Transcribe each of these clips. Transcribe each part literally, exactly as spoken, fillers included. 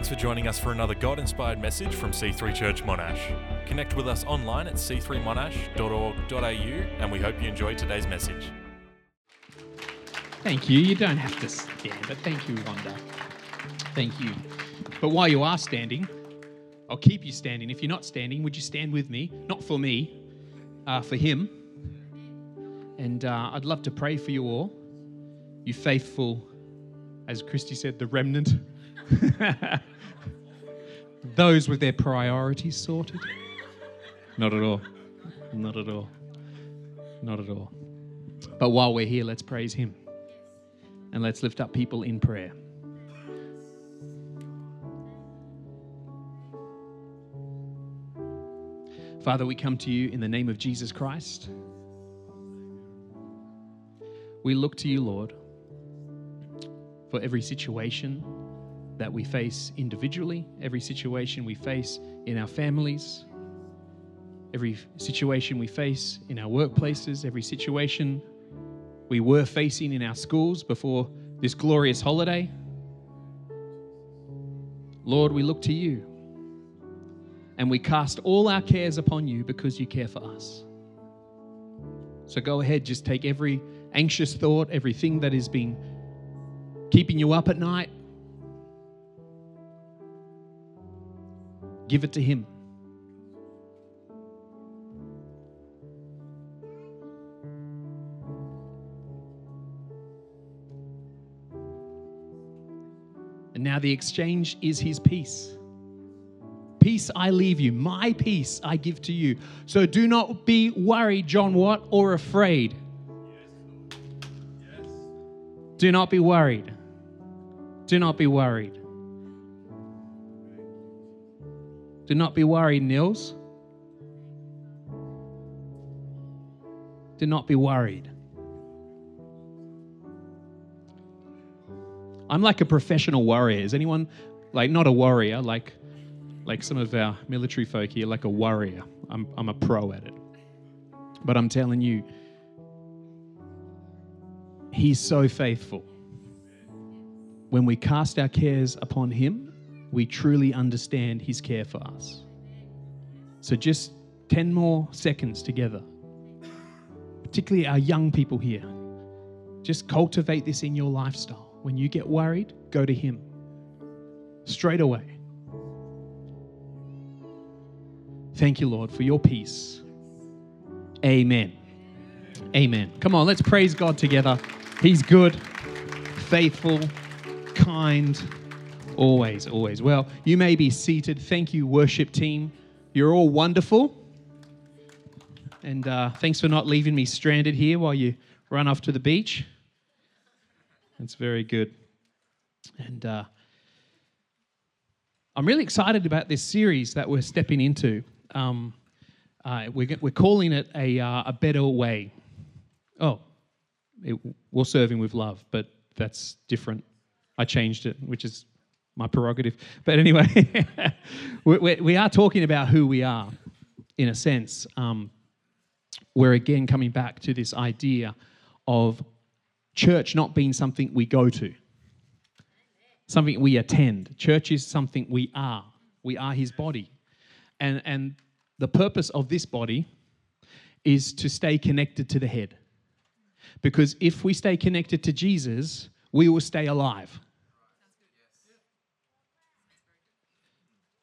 Thanks for joining us for another God-inspired message from C three Church Monash. Connect with us online at c three monash dot org dot a u, and we hope you enjoy today's message. Thank you. You don't have to stand, but thank you, Wanda. Thank you. But while you are standing, I'll keep you standing. If you're not standing, would you stand with me? Not for me, uh, for him. And uh, I'd love to pray for you all. You faithful, as Christy said, the remnant. Those with their priorities sorted. Not at all. Not at all. Not at all. But while we're here, let's praise him. And let's lift up people in prayer. Father, we come to you in the name of Jesus Christ. We look to you, Lord, for every situation that we face individually, every situation we face in our families, every situation we face in our workplaces, every situation we were facing in our schools before this glorious holiday. Lord, we look to you and we cast all our cares upon you because you care for us. So go ahead, just take every anxious thought, everything that has been keeping you up at night, give it to him. And now the exchange is his peace. Peace I leave you, my peace I give to you. So do not be worried, John Watt, or afraid. Do not be worried. Do not be worried. Do not be worried, Nils. Do not be worried. I'm like a professional worrier. Is anyone, like, not a warrior, like like some of our military folk here, like a warrior. I'm I'm a pro at it. But I'm telling you, he's so faithful. When we cast our cares upon him, we truly understand his care for us. So just ten more seconds together, particularly our young people here. Just cultivate this in your lifestyle. When you get worried, go to him straight away. Thank you, Lord, for your peace. Amen. Amen. Come on, let's praise God together. He's good, faithful, kind, always, always. Well, you may be seated. Thank you, worship team. You're all wonderful. And uh, thanks for not leaving me stranded here while you run off to the beach. That's very good. And uh, I'm really excited about this series that we're stepping into. Um, uh, we're, we're calling it a, uh, a Better Way. Oh, it, we'll serve him with love, but that's different. I changed it, which is my prerogative. But anyway, we, we are talking about who we are, in a sense. Um, we're again coming back to this idea of church not being something we go to, something we attend. Church is something we are. We are his body. And, and the purpose of this body is to stay connected to the head. Because if we stay connected to Jesus, we will stay alive.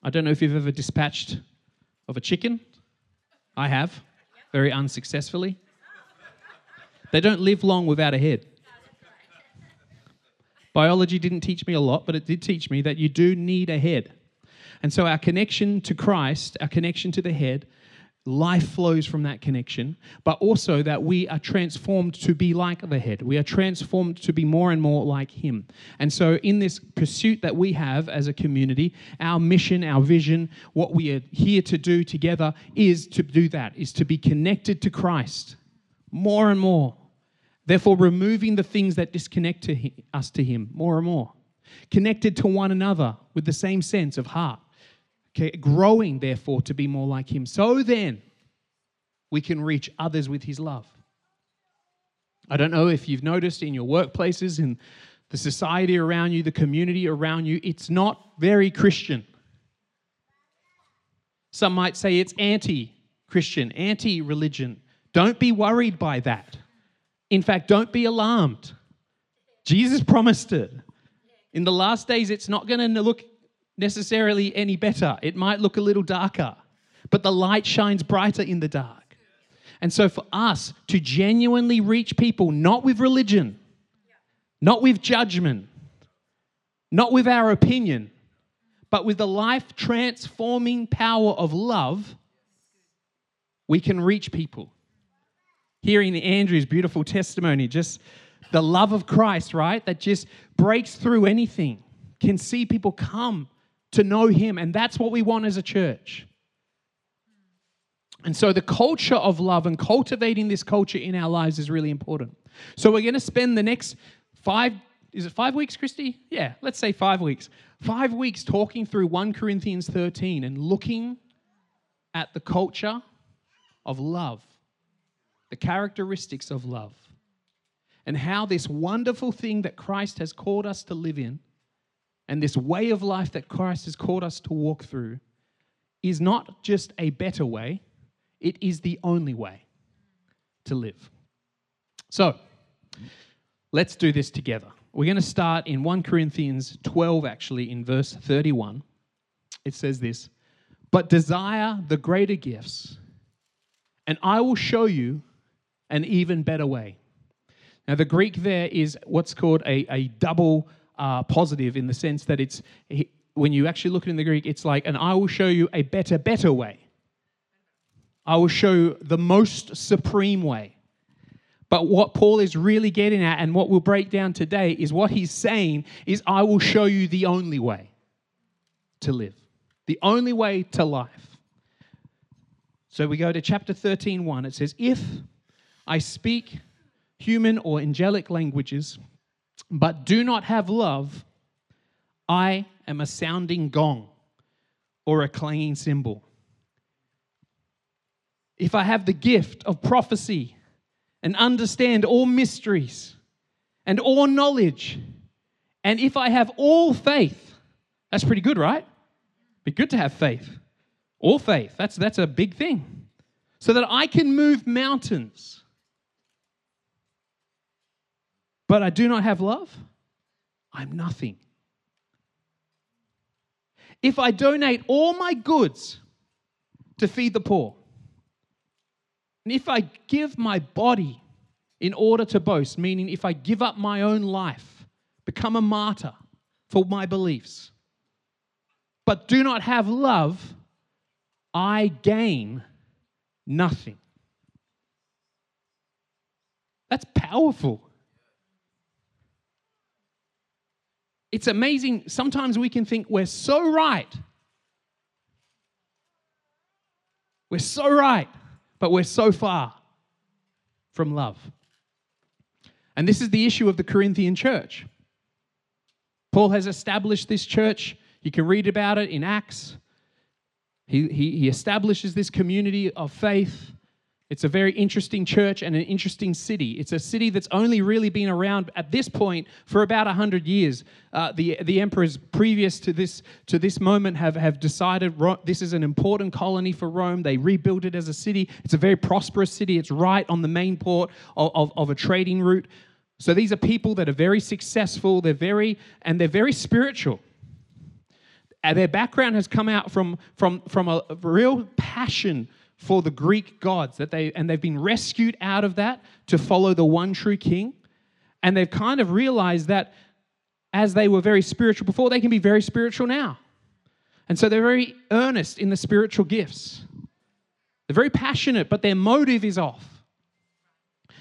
I don't know if you've ever dispatched of a chicken. I have, very unsuccessfully. They don't live long without a head. Biology didn't teach me a lot, but it did teach me that you do need a head. And so our connection to Christ, our connection to the head, life flows from that connection, but also that we are transformed to be like the head. We are transformed to be more and more like him. And so in this pursuit that we have as a community, our mission, our vision, what we are here to do together is to do that, is to be connected to Christ more and more. Therefore, removing the things that disconnect to him, us to him more and more. Connected to one another with the same sense of heart. Okay, growing, therefore, to be more like him. So then, we can reach others with his love. I don't know if you've noticed in your workplaces, in the society around you, the community around you, it's not very Christian. Some might say it's anti-Christian, anti-religion. Don't be worried by that. In fact, don't be alarmed. Jesus promised it. In the last days, it's not going to look necessarily any better. It might look a little darker, but the light shines brighter in the dark. And so for us to genuinely reach people, not with religion, not with judgment, not with our opinion, but with the life-transforming power of love, we can reach people. Hearing Andrew's beautiful testimony, just the love of Christ, right, that just breaks through anything, can see people come to know him, and that's what we want as a church. And so the culture of love and cultivating this culture in our lives is really important. So we're going to spend the next five, is it five weeks, Christy? Yeah, let's say five weeks. Five weeks talking through First Corinthians thirteen and looking at the culture of love, the characteristics of love, and how this wonderful thing that Christ has called us to live in and this way of life that Christ has called us to walk through is not just a better way, it is the only way to live. So, let's do this together. We're going to start in First Corinthians twelve, actually, in verse thirty-one. It says this, "But desire the greater gifts, and I will show you an even better way." Now, the Greek there is what's called a, a double uh, positive, in the sense that it's, when you actually look at it in the Greek, it's like, "And I will show you a better, better way." I will show you the most supreme way. But what Paul is really getting at, and what we'll break down today, is what he's saying is, I will show you the only way to live, the only way to life. So we go to chapter thirteen, one. It says, "If I speak human or angelic languages, but do not have love, I am a sounding gong or a clanging cymbal. If I have the gift of prophecy and understand all mysteries and all knowledge, and if I have all faith," that's pretty good, right? Be good to have faith. All faith, that's, that's a big thing. "So that I can move mountains, but I do not have love, I'm nothing. If I donate all my goods to feed the poor, and if I give my body in order to boast," meaning if I give up my own life, become a martyr for my beliefs, "but do not have love, I gain nothing." That's powerful. It's amazing. Sometimes we can think we're so right. We're so right. But we're so far from love. And this is the issue of the Corinthian church. Paul has established this church. You can read about it in Acts. He, he, he establishes this community of faith. It's a very interesting church and an interesting city. It's a city that's only really been around at this point for about one hundred years. Uh, the, the emperors previous to this, to this moment have, have decided Ro- this is an important colony for Rome. They rebuilt it as a city. It's a very prosperous city. It's right on the main port of, of, of a trading route. So these are people that are very successful. They're very, and they're very spiritual. And their background has come out from, from, from a real passion for the Greek gods, that they and they've been rescued out of that to follow the one true king. And they've kind of realized that as they were very spiritual before, they can be very spiritual now. And so they're very earnest in the spiritual gifts. They're very passionate, but their motive is off.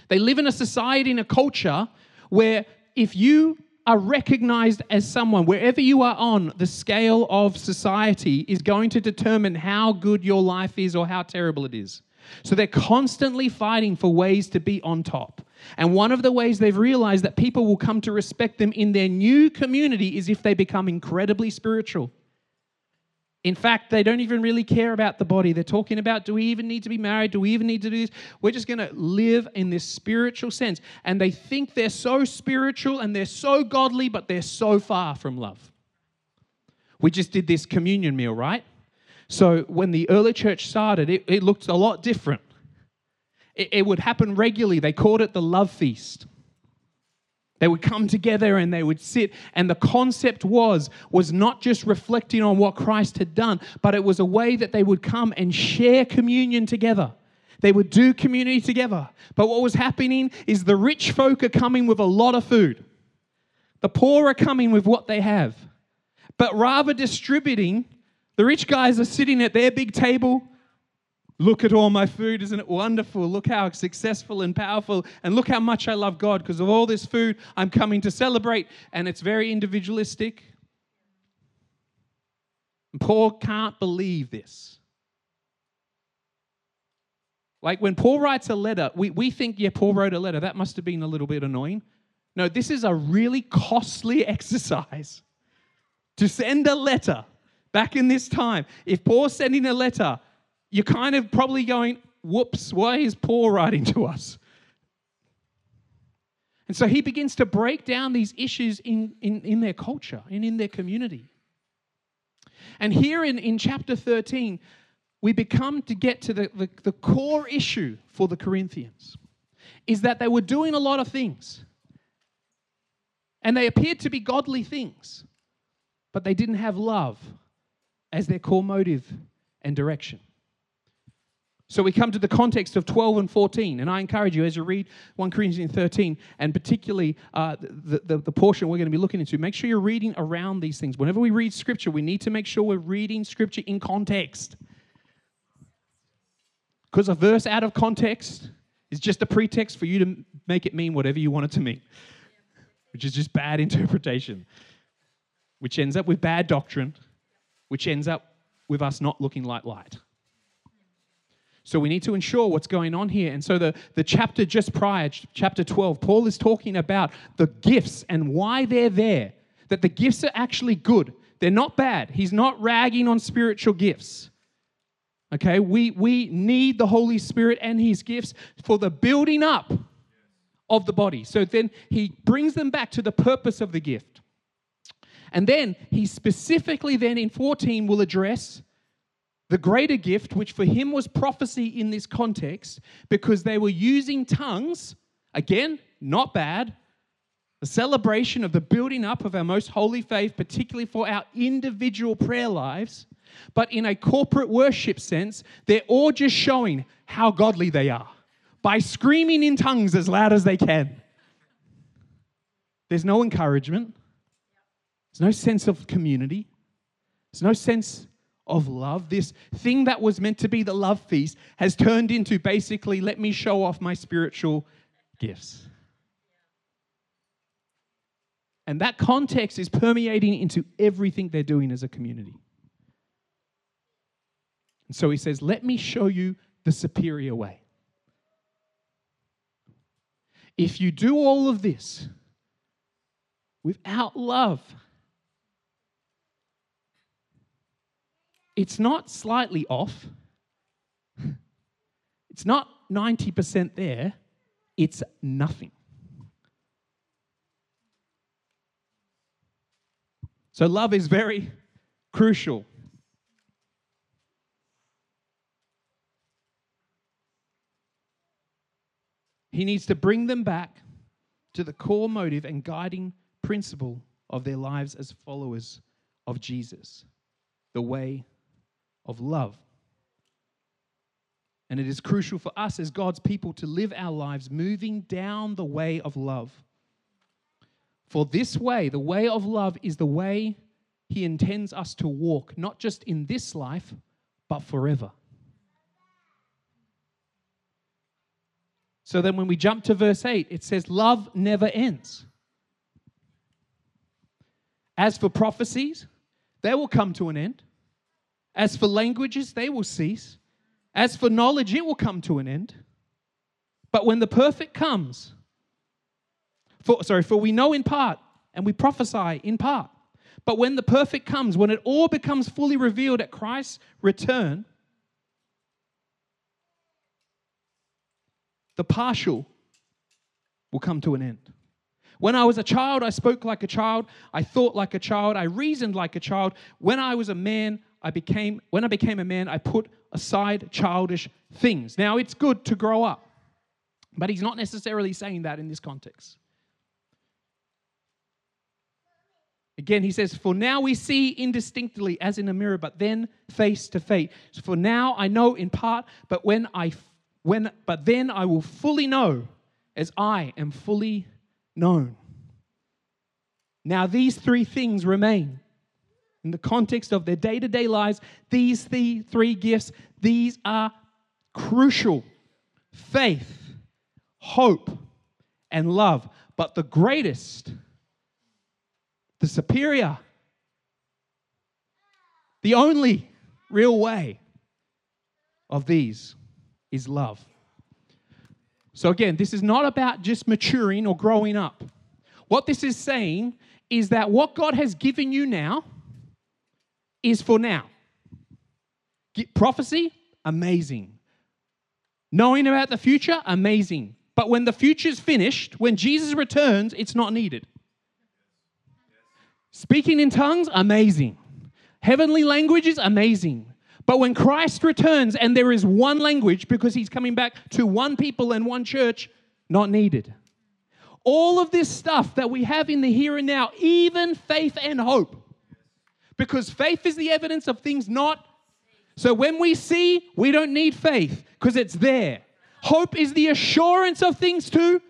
They live in a society, in a culture, where if you are recognized as someone, wherever you are on the scale of society, is going to determine how good your life is or how terrible it is. So they're constantly fighting for ways to be on top. And one of the ways they've realized that people will come to respect them in their new community is if they become incredibly spiritual. In fact, they don't even really care about the body. They're talking about, do we even need to be married? Do we even need to do this? We're just going to live in this spiritual sense. And they think they're so spiritual and they're so godly, but they're so far from love. We just did this communion meal, right? So when the early church started, it, it looked a lot different. It, it would happen regularly. They called it the love feast. They would come together and they would sit, and the concept was, was not just reflecting on what Christ had done, but it was a way that they would come and share communion together. They would do community together. But what was happening is the rich folk are coming with a lot of food. The poor are coming with what they have. But rather distributing, the rich guys are sitting at their big table. Look at all my food, isn't it wonderful? Look how successful and powerful, and look how much I love God because of all this food I'm coming to celebrate. And it's very individualistic. And Paul can't believe this. Like when Paul writes a letter, we, we think, yeah, Paul wrote a letter. That must have been a little bit annoying. No, this is a really costly exercise to send a letter back in this time. If Paul's sending a letter, you're kind of probably going, whoops, why is Paul writing to us? And so he begins to break down these issues in, in, in their culture and in their community. And here in, in chapter thirteen, we become to get to the, the, the core issue for the Corinthians, is that they were doing a lot of things. And they appeared to be godly things, but they didn't have love as their core motive and direction. So we come to the context of twelve and fourteen, and I encourage you as you read First Corinthians thirteen, and particularly uh, the, the, the portion we're going to be looking into, make sure you're reading around these things. Whenever we read Scripture, we need to make sure we're reading Scripture in context. Because a verse out of context is just a pretext for you to make it mean whatever you want it to mean, which is just bad interpretation, which ends up with bad doctrine, which ends up with us not looking like light. So we need to ensure what's going on here. And so the, the chapter just prior, chapter twelve, Paul is talking about the gifts and why they're there, that the gifts are actually good. They're not bad. He's not ragging on spiritual gifts. Okay, we, we need the Holy Spirit and his gifts for the building up of the body. So then he brings them back to the purpose of the gift. And then he specifically then in fourteen will address the greater gift, which for him was prophecy in this context, because they were using tongues, again, not bad, the celebration of the building up of our most holy faith, particularly for our individual prayer lives, but in a corporate worship sense, they're all just showing how godly they are by screaming in tongues as loud as they can. There's no encouragement. There's no sense of community. There's no sense of love. This thing that was meant to be the love feast has turned into basically, let me show off my spiritual gifts. And that context is permeating into everything they're doing as a community. And so he says, let me show you the superior way. If you do all of this without love, it's not slightly off. It's not ninety percent there. It's nothing. So love is very crucial. He needs to bring them back to the core motive and guiding principle of their lives as followers of Jesus, the way of love. And it is crucial for us as God's people to live our lives moving down the way of love. For this way, the way of love is the way he intends us to walk, not just in this life, but forever. So then when we jump to verse eight, it says, love never ends. As for prophecies, they will come to an end. As for languages, they will cease. As for knowledge, it will come to an end. But when the perfect comes, for, sorry, for we know in part, and we prophesy in part. But when the perfect comes, when it all becomes fully revealed at Christ's return, the partial will come to an end. When I was a child, I spoke like a child. I thought like a child. I reasoned like a child. When I was a man, I became, when I became a man, I put aside childish things. Now, it's good to grow up, but he's not necessarily saying that in this context. Again, he says, for now we see indistinctly as in a mirror, but then face to face. For now I know in part, but when I when but then I will fully know as I am fully known. Now these three things remain. In the context of their day-to-day lives, these three gifts, these are crucial. Faith, hope, and love. But the greatest, the superior, the only real way of these is love. So again, this is not about just maturing or growing up. What this is saying is that what God has given you now is for now. Prophecy, amazing. Knowing about the future, amazing. But when the future's finished, when Jesus returns, it's not needed. Speaking in tongues, amazing. Heavenly languages, amazing. But when Christ returns and there is one language because he's coming back to one people and one church, not needed. All of this stuff that we have in the here and now, even faith and hope, because faith is the evidence of things not. So when we see, we don't need faith because it's there. Hope is the assurance of things too,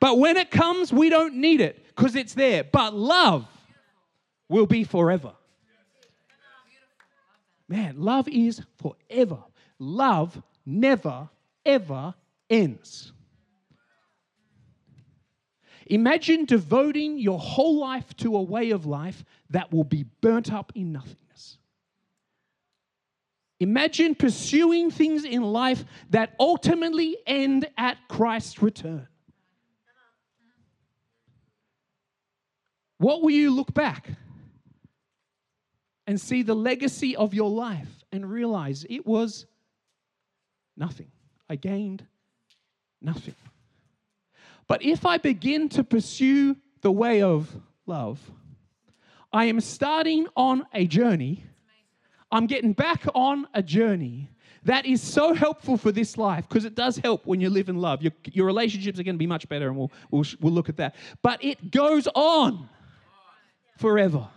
but when it comes, we don't need it because it's there. But love will be forever. Man, love is forever. Love never, ever ends. Imagine devoting your whole life to a way of life that will be burnt up in nothingness. Imagine pursuing things in life that ultimately end at Christ's return. What will you look back and see the legacy of your life and realize it was nothing? I gained nothing. But if I begin to pursue the way of love, I am starting on a journey. I'm getting back on a journey that is so helpful for this life, because it does help when you live in love. Your, your relationships are going to be much better, and we'll, we'll, we'll look at that. But it goes on forever.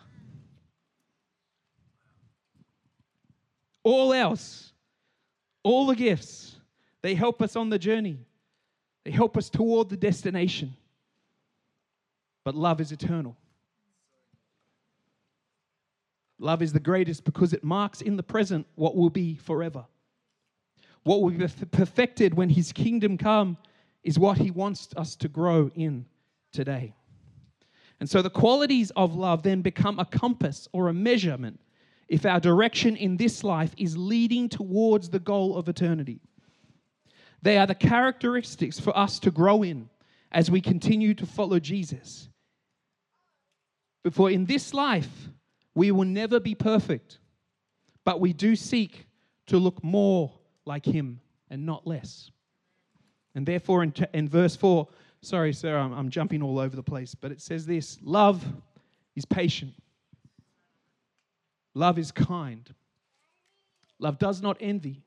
All else, all the gifts, they help us on the journey. They help us toward the destination. But love is eternal. Love is the greatest because it marks in the present what will be forever. What will be perfected when his kingdom come is what he wants us to grow in today. And so the qualities of love then become a compass or a measurement if our direction in this life is leading towards the goal of eternity. They are the characteristics for us to grow in as we continue to follow Jesus. For in this life, we will never be perfect, but we do seek to look more like him and not less. And therefore, in, t- in verse four, sorry, sir, I'm, I'm jumping all over the place, but it says this: love is patient. Love is kind. Love does not envy,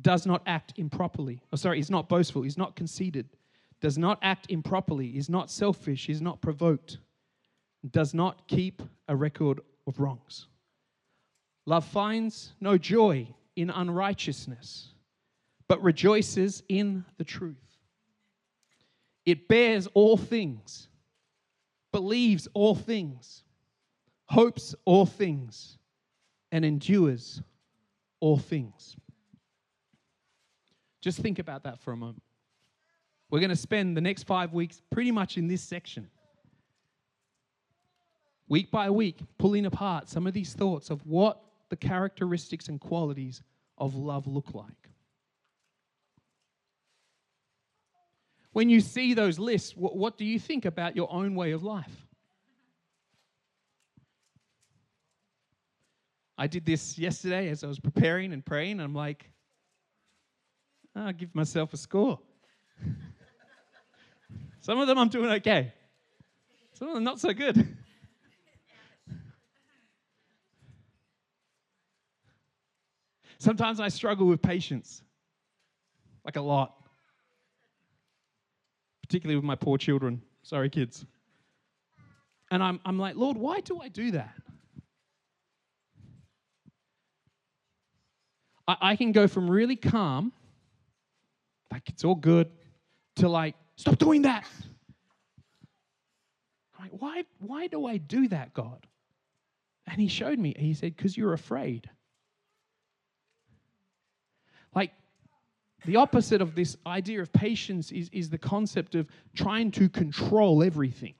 does not act improperly. Oh, sorry, is not boastful, is not conceited, does not act improperly, is not selfish, is not provoked, does not keep a record of wrongs. Love finds no joy in unrighteousness, but rejoices in the truth. It bears all things, believes all things, hopes all things, and endures all things. Just think about that for a moment. We're going to spend the next five weeks pretty much in this section. Week by week, pulling apart some of these thoughts of what the characteristics and qualities of love look like. When you see those lists, what, what do you think about your own way of life? I did this yesterday as I was preparing and praying, and I'm like, I'll give myself a score. Some of them I'm doing okay. Some of them not so good. Sometimes I struggle with patience, like a lot, particularly with my poor children. Sorry, kids. And I'm, I'm like, Lord, why do I do that? I, I can go from really calm, like it's all good, to like, stop doing that. I'm like, why, why do I do that, God? And he showed me. He said, because you're afraid. Like, the opposite of this idea of patience is, is the concept of trying to control everything.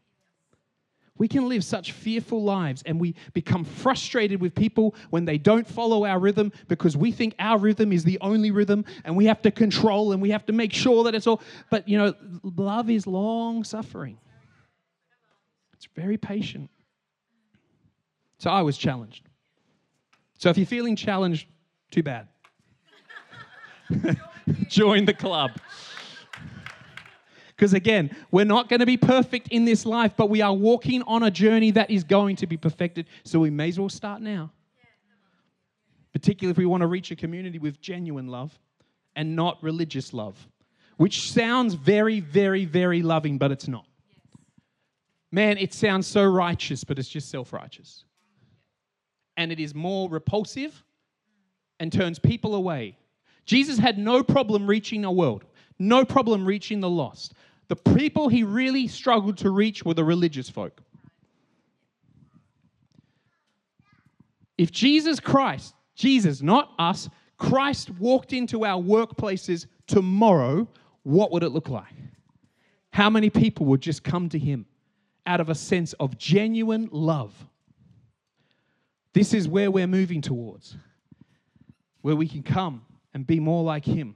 We can live such fearful lives, and we become frustrated with people when they don't follow our rhythm because we think our rhythm is the only rhythm, and we have to control, and we have to make sure that it's all. But, you know, love is long-suffering. It's very patient. So I was challenged. So if you're feeling challenged, too bad. Join the club. Because again, we're not going to be perfect in this life, but we are walking on a journey that is going to be perfected. So we may as well start now. Particularly if we want to reach a community with genuine love and not religious love, which sounds very, very, very loving, but it's not. Man, it sounds so righteous, but it's just self-righteous. And it is more repulsive and turns people away. Jesus had no problem reaching a world, no problem reaching the lost. The people he really struggled to reach were the religious folk. If Jesus Christ, Jesus, not us, Christ walked into our workplaces tomorrow, what would it look like? How many people would just come to him out of a sense of genuine love? This is where we're moving towards, where we can come and be more like him.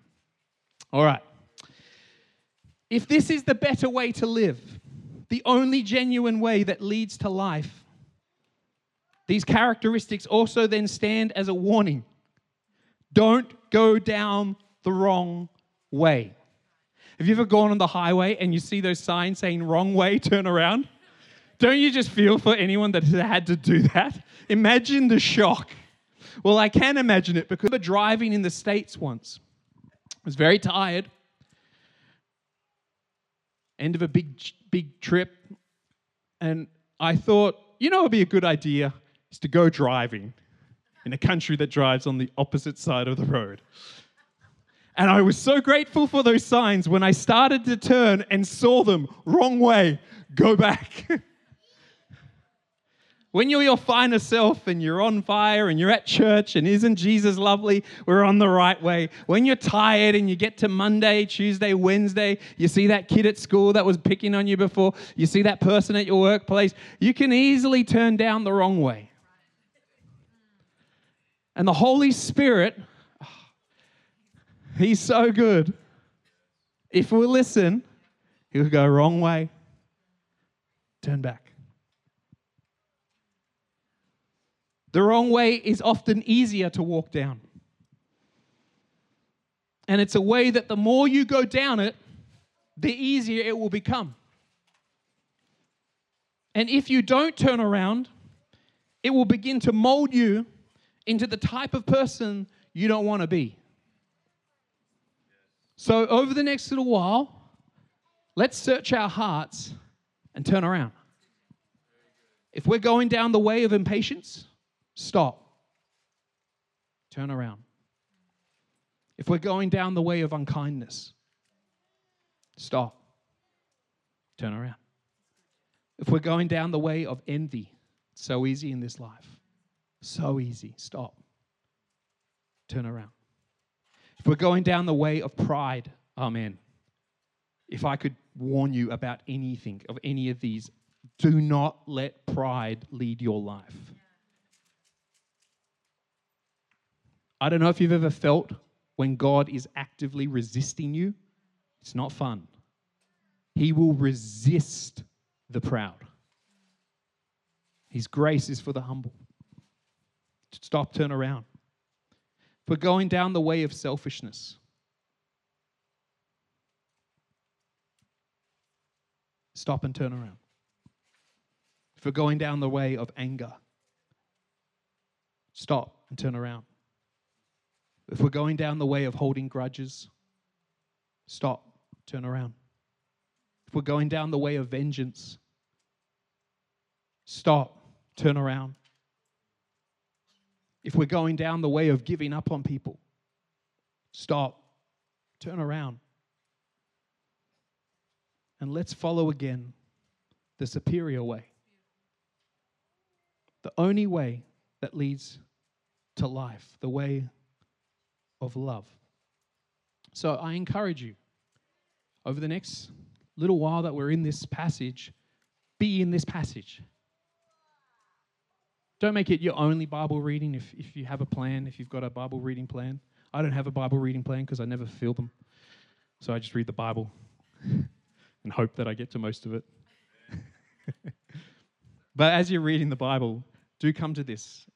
All right. If this is the better way to live, the only genuine way that leads to life, these characteristics also then stand as a warning. Don't go down the wrong way. Have you ever gone on the highway and you see those signs saying wrong way, turn around? Don't you just feel for anyone that has had to do that? Imagine the shock. Well, I can imagine it because I remember driving in the States once. I was very tired. End of a big, big trip. And I thought, you know what would be a good idea is to go driving in a country that drives on the opposite side of the road. And I was so grateful for those signs when I started to turn and saw them, wrong way, go back. When you're your finer self and you're on fire and you're at church and isn't Jesus lovely, we're on the right way. When you're tired and you get to Monday, Tuesday, Wednesday, you see that kid at school that was picking on you before, you see that person at your workplace, you can easily turn down the wrong way. And the Holy Spirit, oh, he's so good. If we listen, he'll go wrong way, turn back. The wrong way is often easier to walk down. And it's a way that the more you go down it, the easier it will become. And if you don't turn around, it will begin to mold you into the type of person you don't want to be. So over the next little while, let's search our hearts and turn around. If we're going down the way of impatience, stop. Turn around. If we're going down the way of unkindness, stop. Turn around. If we're going down the way of envy, it's so easy in this life. So easy. Stop. Turn around. If we're going down the way of pride, amen. If I could warn you about anything of any of these, do not let pride lead your life. I don't know if you've ever felt when God is actively resisting you. It's not fun. He will resist the proud. His grace is for the humble. Stop, turn around. For going down the way of selfishness. Stop and turn around. For going down the way of anger. Stop and turn around. If we're going down the way of holding grudges, stop, turn around. If we're going down the way of vengeance, stop, turn around. If we're going down the way of giving up on people, stop, turn around. And let's follow again the superior way. The only way that leads to life, the way of love. So I encourage you, over the next little while that we're in this passage, be in this passage. Don't make it your only Bible reading if, if you have a plan, if you've got a Bible reading plan. I don't have a Bible reading plan because I never feel them. So I just read the Bible and hope that I get to most of it. But as you're reading the Bible, do come to this.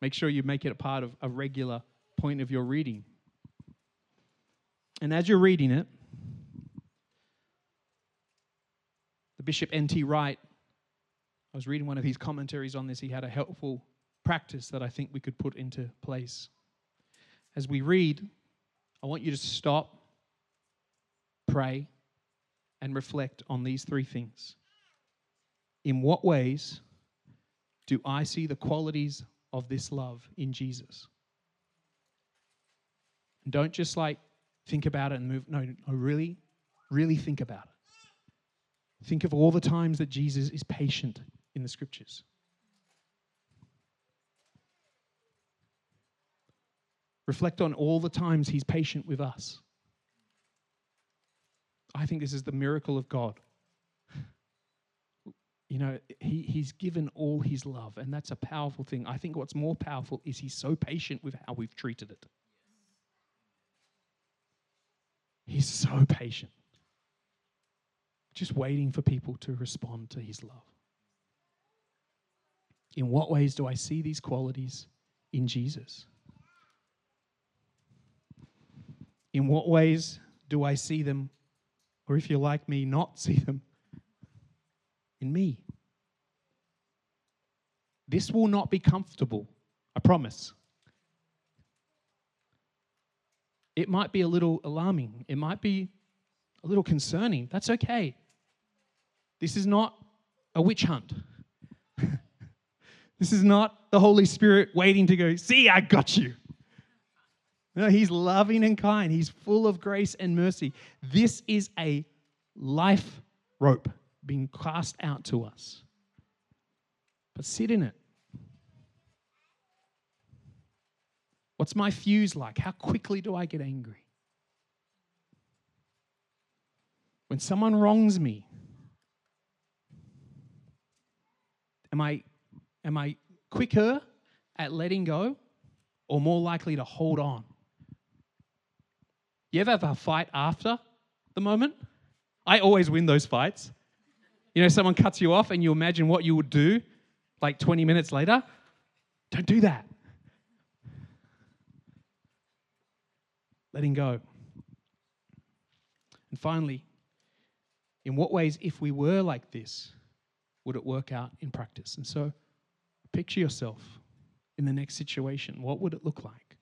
Make sure you make it a part of a regular point of your reading. And as you're reading it, the Bishop N T Wright, I was reading one of his commentaries on this. He had a helpful practice that I think we could put into place. As we read, I want you to stop, pray, and reflect on these three things. In what ways do I see the qualities of this love in Jesus? And don't just like think about it and move. No, no, really, really think about it. Think of all the times that Jesus is patient in the scriptures. Reflect on all the times he's patient with us. I think this is the miracle of God. You know, he, he's given all his love, and that's a powerful thing. I think what's more powerful is he's so patient with how we've treated it. He's so patient. Just waiting for people to respond to his love. In what ways do I see these qualities in Jesus? In what ways do I see them, or if you're like me, not see them, in me? This will not be comfortable, I promise. It might be a little alarming. It might be a little concerning. That's okay. This is not a witch hunt. This is not the Holy Spirit waiting to go, see, I got you. No, he's loving and kind. He's full of grace and mercy. This is a life rope being cast out to us. But sit in it. What's my fuse like? How quickly do I get angry? When someone wrongs me, am I, am I quicker at letting go or more likely to hold on? You ever have a fight after the moment? I always win those fights. You know, someone cuts you off and you imagine what you would do like twenty minutes later. Don't do that. Letting go. And finally, in what ways, if we were like this, would it work out in practice? And so picture yourself in the next situation. What would it look like?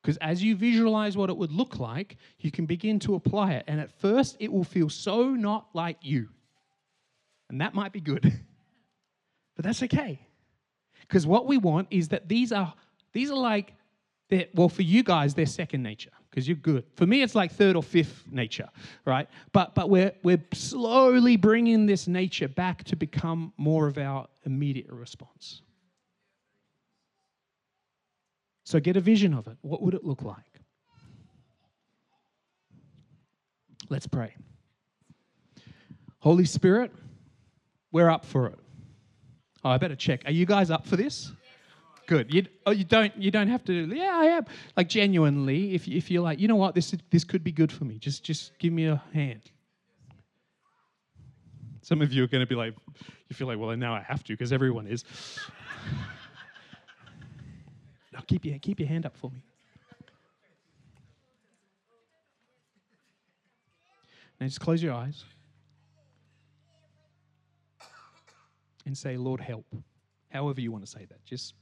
Because as you visualize what it would look like, you can begin to apply it. And at first, it will feel so not like you. And that might be good, but that's okay. Because what we want is that these are, these are like, well, for you guys, they're second nature because you're good. For me, it's like third or fifth nature, right? But, but we're, we're slowly bringing this nature back to become more of our immediate response. So get a vision of it. What would it look like? Let's pray. Holy Spirit, we're up for it. Oh, I better check. Are you guys up for this? Good. You, oh, you don't. You don't have to. Yeah, I am. Like genuinely, if if you're like, you know what, this is, this could be good for me. Just just give me a hand. Some of you are going to be like, you feel like, well, now I have to because everyone is. Keep your, keep your hand up for me. Now just close your eyes and say, Lord, help. However you want to say that. Just...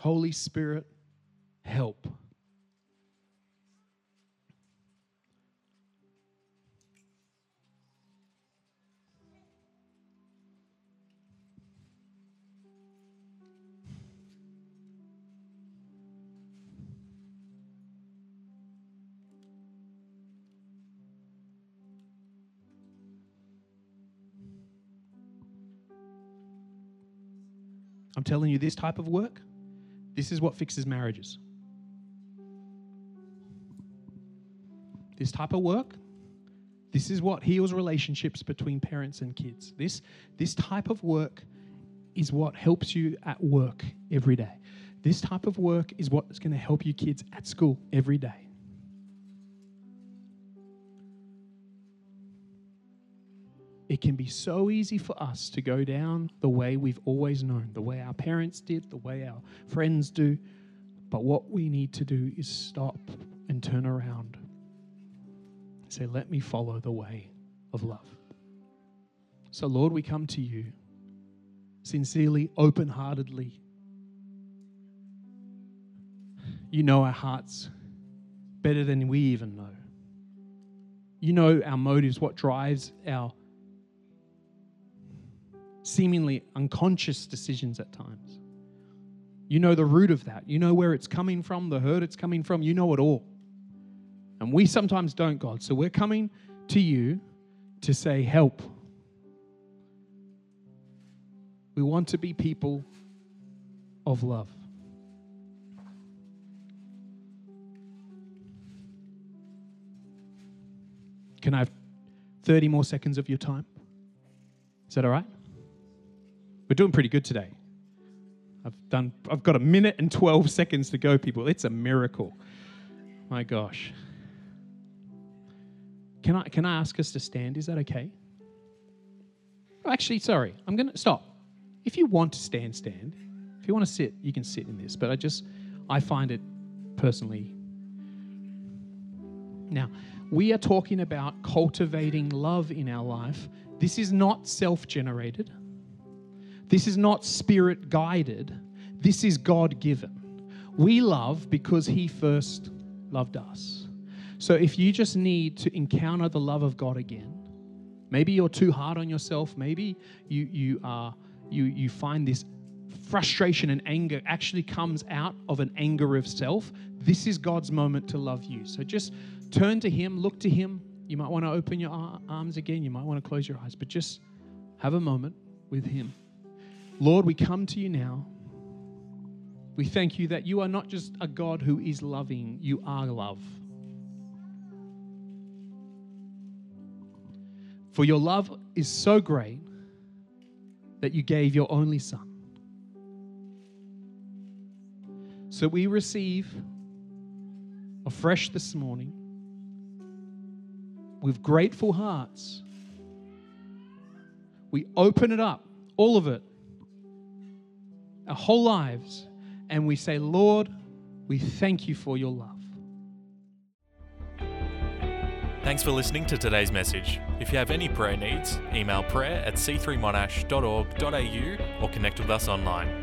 Holy Spirit, help. I'm telling you, this type of work, this is what fixes marriages. This type of work, this is what heals relationships between parents and kids. This, this type of work is what helps you at work every day. This type of work is what's going to help you kids at school every day. It can be so easy for us to go down the way we've always known, the way our parents did, the way our friends do. But what we need to do is stop and turn around. Say, let me follow the way of love. So, Lord, we come to you sincerely, open-heartedly. You know our hearts better than we even know. You know our motives, what drives our seemingly unconscious decisions at times. You know the root of that. You know where it's coming from, the hurt it's coming from. You know it all. And we sometimes don't, God. So we're coming to you to say, help. We want to be people of love. Can I have thirty more seconds of your time? Is that all right? We're doing pretty good today. I've done. I've got a minute and twelve seconds to go, people. It's a miracle. My gosh. Can I can I ask us to stand? Is that okay? Actually, sorry. I'm gonna stop. If you want to stand, stand. If you want to sit, you can sit in this. But I just, I find it personally. Now, we are talking about cultivating love in our life. This is not self-generated. This is not spirit-guided. This is God-given. We love because He first loved us. So if you just need to encounter the love of God again, maybe you're too hard on yourself, maybe you you are you you find this frustration and anger actually comes out of an anger of self, this is God's moment to love you. So just turn to Him, look to Him. You might want to open your arms again. You might want to close your eyes, but just have a moment with Him. Lord, we come to you now. We thank you that you are not just a God who is loving, you are love. For your love is so great that you gave your only Son. So we receive afresh this morning with grateful hearts. We open it up, all of it, our whole lives, and we say, Lord, we thank you for your love. Thanks for listening to today's message. If you have any prayer needs, email prayer at c three monash dot org dot a u or connect with us online.